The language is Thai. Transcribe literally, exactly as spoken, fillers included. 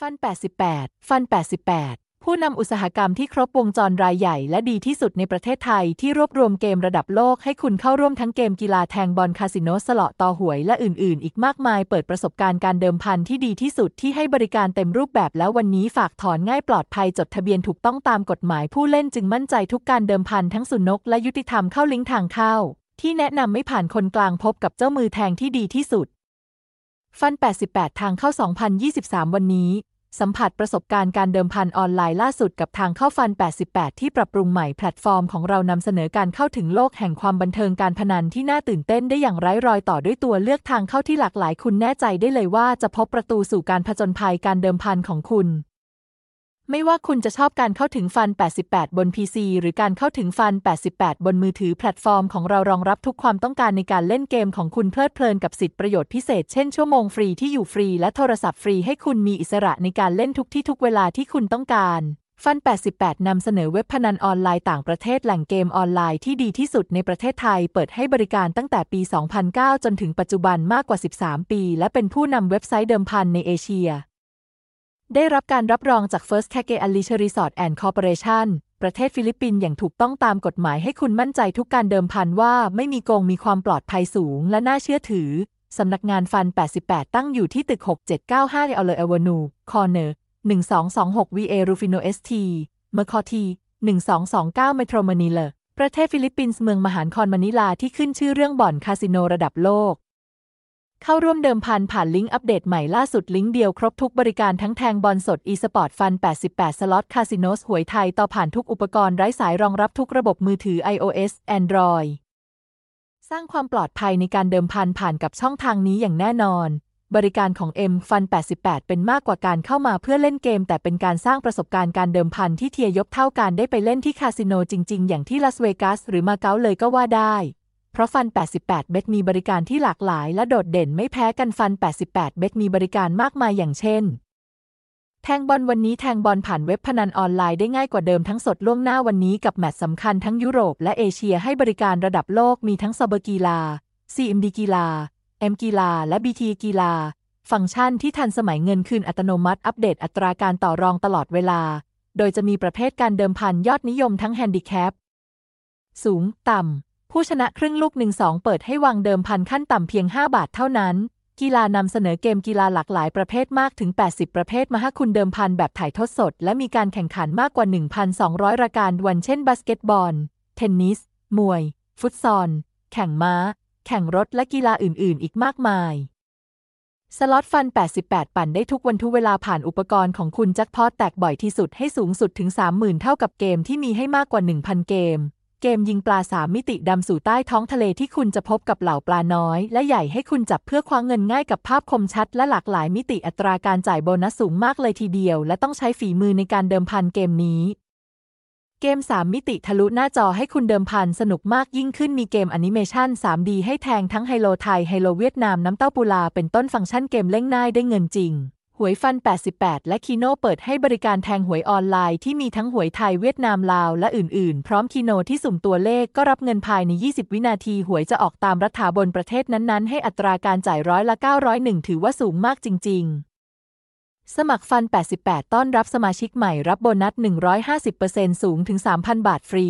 ฟันแปดสิบแปดฟันแปดสิบแปดผู้นำอุตสาหกรรมที่ครบวงจรรายใหญ่และดีที่สุดในประเทศไทยที่รวบรวมเกมระดับโลกให้คุณเข้าร่วมทั้งเกมกีฬาแทงบอลคาสิโนสล็อตต่อหวยและอื่นๆอีกมากมายเปิดประสบการณ์การเดิมพันที่ดีที่สุดที่ให้บริการเต็มรูปแบบแล้ววันนี้ฝากถอนง่ายปลอดภัยจดทะเบียนถูกต้องตามกฎหมายผู้เล่นจึงมั่นใจทุกการเดิมพันทั้งสุนกและยุติธรรมเข้าลิงก์ทางเข้าที่แนะนำไม่ผ่านคนกลางพบกับเจ้ามือแทงที่ดีที่สุดฟันแปดสิบแปดทางเข้าสองพันยี่สิบสามวันนี้สัมผัสประสบการณ์การเดิมพันออนไลน์ล่าสุดกับทางเข้าฟันแปดสิบแปดที่ปรับปรุงใหม่แพลตฟอร์มของเรานำเสนอการเข้าถึงโลกแห่งความบันเทิงการพนันที่น่าตื่นเต้นได้อย่างไร้รอยต่อด้วยตัวเลือกทางเข้าที่หลากหลายคุณแน่ใจได้เลยว่าจะพบประตูสู่การผจญภัยการเดิมพันของคุณไม่ว่าคุณจะชอบการเข้าถึงฟันแปดสิบแปดบน พี ซี หรือการเข้าถึงฟันแปดสิบแปดบนมือถือแพลตฟอร์มของเรารองรับทุกความต้องการในการเล่นเกมของคุณเพลิดเพลินกับสิทธิประโยชน์พิเศษเช่นชั่วโมงฟรีที่อยู่ฟรีและโทรศัพท์ฟรีให้คุณมีอิสระในการเล่นทุกที่ทุกเวลาที่คุณต้องการฟันแปดสิบแปดนำเสนอเว็บพนันออนไลน์ต่างประเทศแหล่งเกมออนไลน์ที่ดีที่สุดในประเทศไทยเปิดให้บริการตั้งแต่ปีสองพันเก้าจนถึงปัจจุบันมากกว่าสิบสามปีและเป็นผู้นำเว็บไซต์เดิมพันในเอเชียได้รับการรับรองจาก First Cagayan Leisure Resort and Corporation ประเทศฟิลิปปินส์อย่างถูกต้องตามกฎหมายให้คุณมั่นใจทุกการเดิมพันว่าไม่มีโกงมีความปลอดภัยสูงและน่าเชื่อถือสำนักงานฟันแปดสิบแปดตั้งอยู่ที่ตึกหกเจ็ดเก้าห้า Alloy Avenue Corner หนึ่งสองสองหก วี เอ Rufino เอส ที Mercati หนึ่งสองสองเก้า Metro Manila ประเทศฟิลิปปินส์เมืองมหานครมะนิลาที่ขึ้นชื่อเรื่องบ่อนคาสิโนระดับโลกเข้าร่วมเดิมพันผ่านลิงก์อัปเดตใหม่ล่าสุดลิงก์เดียวครบทุกบริการทั้งแทงบอลสด e-sport ฟันแปดสิบแปดสล็อตคาสิโนหวยไทยต่อผ่านทุกอุปกรณ์ไร้สายรองรับทุกระบบมือถือ iOS Android สร้างความปลอดภัยในการเดิมพันผ่านกับช่องทางนี้อย่างแน่นอนบริการของ M ฟันแปดสิบแปดเป็นมากกว่าการเข้ามาเพื่อเล่นเกมแต่เป็นการสร้างประสบการณ์การเดิมพันที่เทียยบเท่ากันได้ไปเล่นที่คาสิโนจริงๆอย่างที่ลาสเวกัสหรือมาเก๊าเลยก็ว่าได้เพราะฟันแปดสิบแปดเบ็ดมีบริการที่หลากหลายและโดดเด่นไม่แพ้กันฟันแปดสิบแปดเบ็ดมีบริการมากมายอย่างเช่นแทงบอลวันนี้แทงบอลผ่านเว็บพนันออนไลน์ได้ง่ายกว่าเดิมทั้งสดล่วงหน้าวันนี้กับแมตช์สำคัญทั้งยุโรปและเอเชียให้บริการระดับโลกมีทั้งซอเบอร์กีฬา ซี เอ็ม ดี กีฬา M กีฬาและ บี ที กีฬาฟังก์ชันที่ทันสมัยเงินคืนอัตโนมัติอัปเดตอัตราการต่อรองตลอดเวลาโดยจะมีประเภทการเดิมพันยอดนิยมทั้งแฮนดิแคปสูงต่ำผู้ชนะครึ่งลูก หนึ่งสอง เปิดให้วางเดิมพันขั้นต่ำเพียงห้าบาทเท่านั้นกีฬานำเสนอเกมกีฬาหลากหลายประเภทมากถึงแปดสิบประเภทมาให้คุณเดิมพันแบบถ่ายทอดสดและมีการแข่งขันมากกว่า หนึ่งพันสองร้อย รายการวันเช่นบาสเกตบอลเทนนิสมวยฟุตซอลแข่งม้าแข่งรถและกีฬาอื่นๆอีกมากมายสล็อตฟันแปดสิบแปดปั่นได้ทุกวันทุกเวลาผ่านอุปกรณ์ของคุณแจ็คพอตแตกบ่อยที่สุดให้สูงสุดถึง สามหมื่น เท่ากับเกมที่มีให้มากกว่า หนึ่งพัน เกมเกมยิงปลาสามมิติดำสู่ใต้ท้องทะเลที่คุณจะพบกับเหล่าปลาน้อยและใหญ่ให้คุณจับเพื่อคว้าเงินง่ายกับภาพคมชัดและหลากหลายมิติอัตราการจ่ายโบนัสสูงมากเลยทีเดียวและต้องใช้ฝีมือในการเดิมพันเกมนี้เกมสามมิติทะลุหน้าจอให้คุณเดิมพันสนุกมากยิ่งขึ้นมีเกมแอนิเมชั่น ทรีดี ให้แทงทั้งไฮโลไทยไฮโลเวียดนามน้ำเต้าปูลาเป็นต้นฟังก์ชันเกมเล่นง่ายได้เงินจริงหวยฟันแปดสิบแปดและคีโนเปิดให้บริการแทงหวยออนไลน์ที่มีทั้งหวยไทยเวียดนามลาวและอื่นๆพร้อมคีโนที่สุ่มตัวเลขก็รับเงินภายในยี่สิบวินาทีหวยจะออกตามรัฐาบนประเทศนั้นๆให้อัตราการจ่ายร้อยละเก้าร้อยเอ็ดถือว่าสูงมากจริงๆสมัครฟันแปดสิบแปดต้อนรับสมาชิกใหม่รับโบนัส หนึ่งร้อยห้าสิบเปอร์เซ็นต์ สูงถึง สามพัน บาทฟรี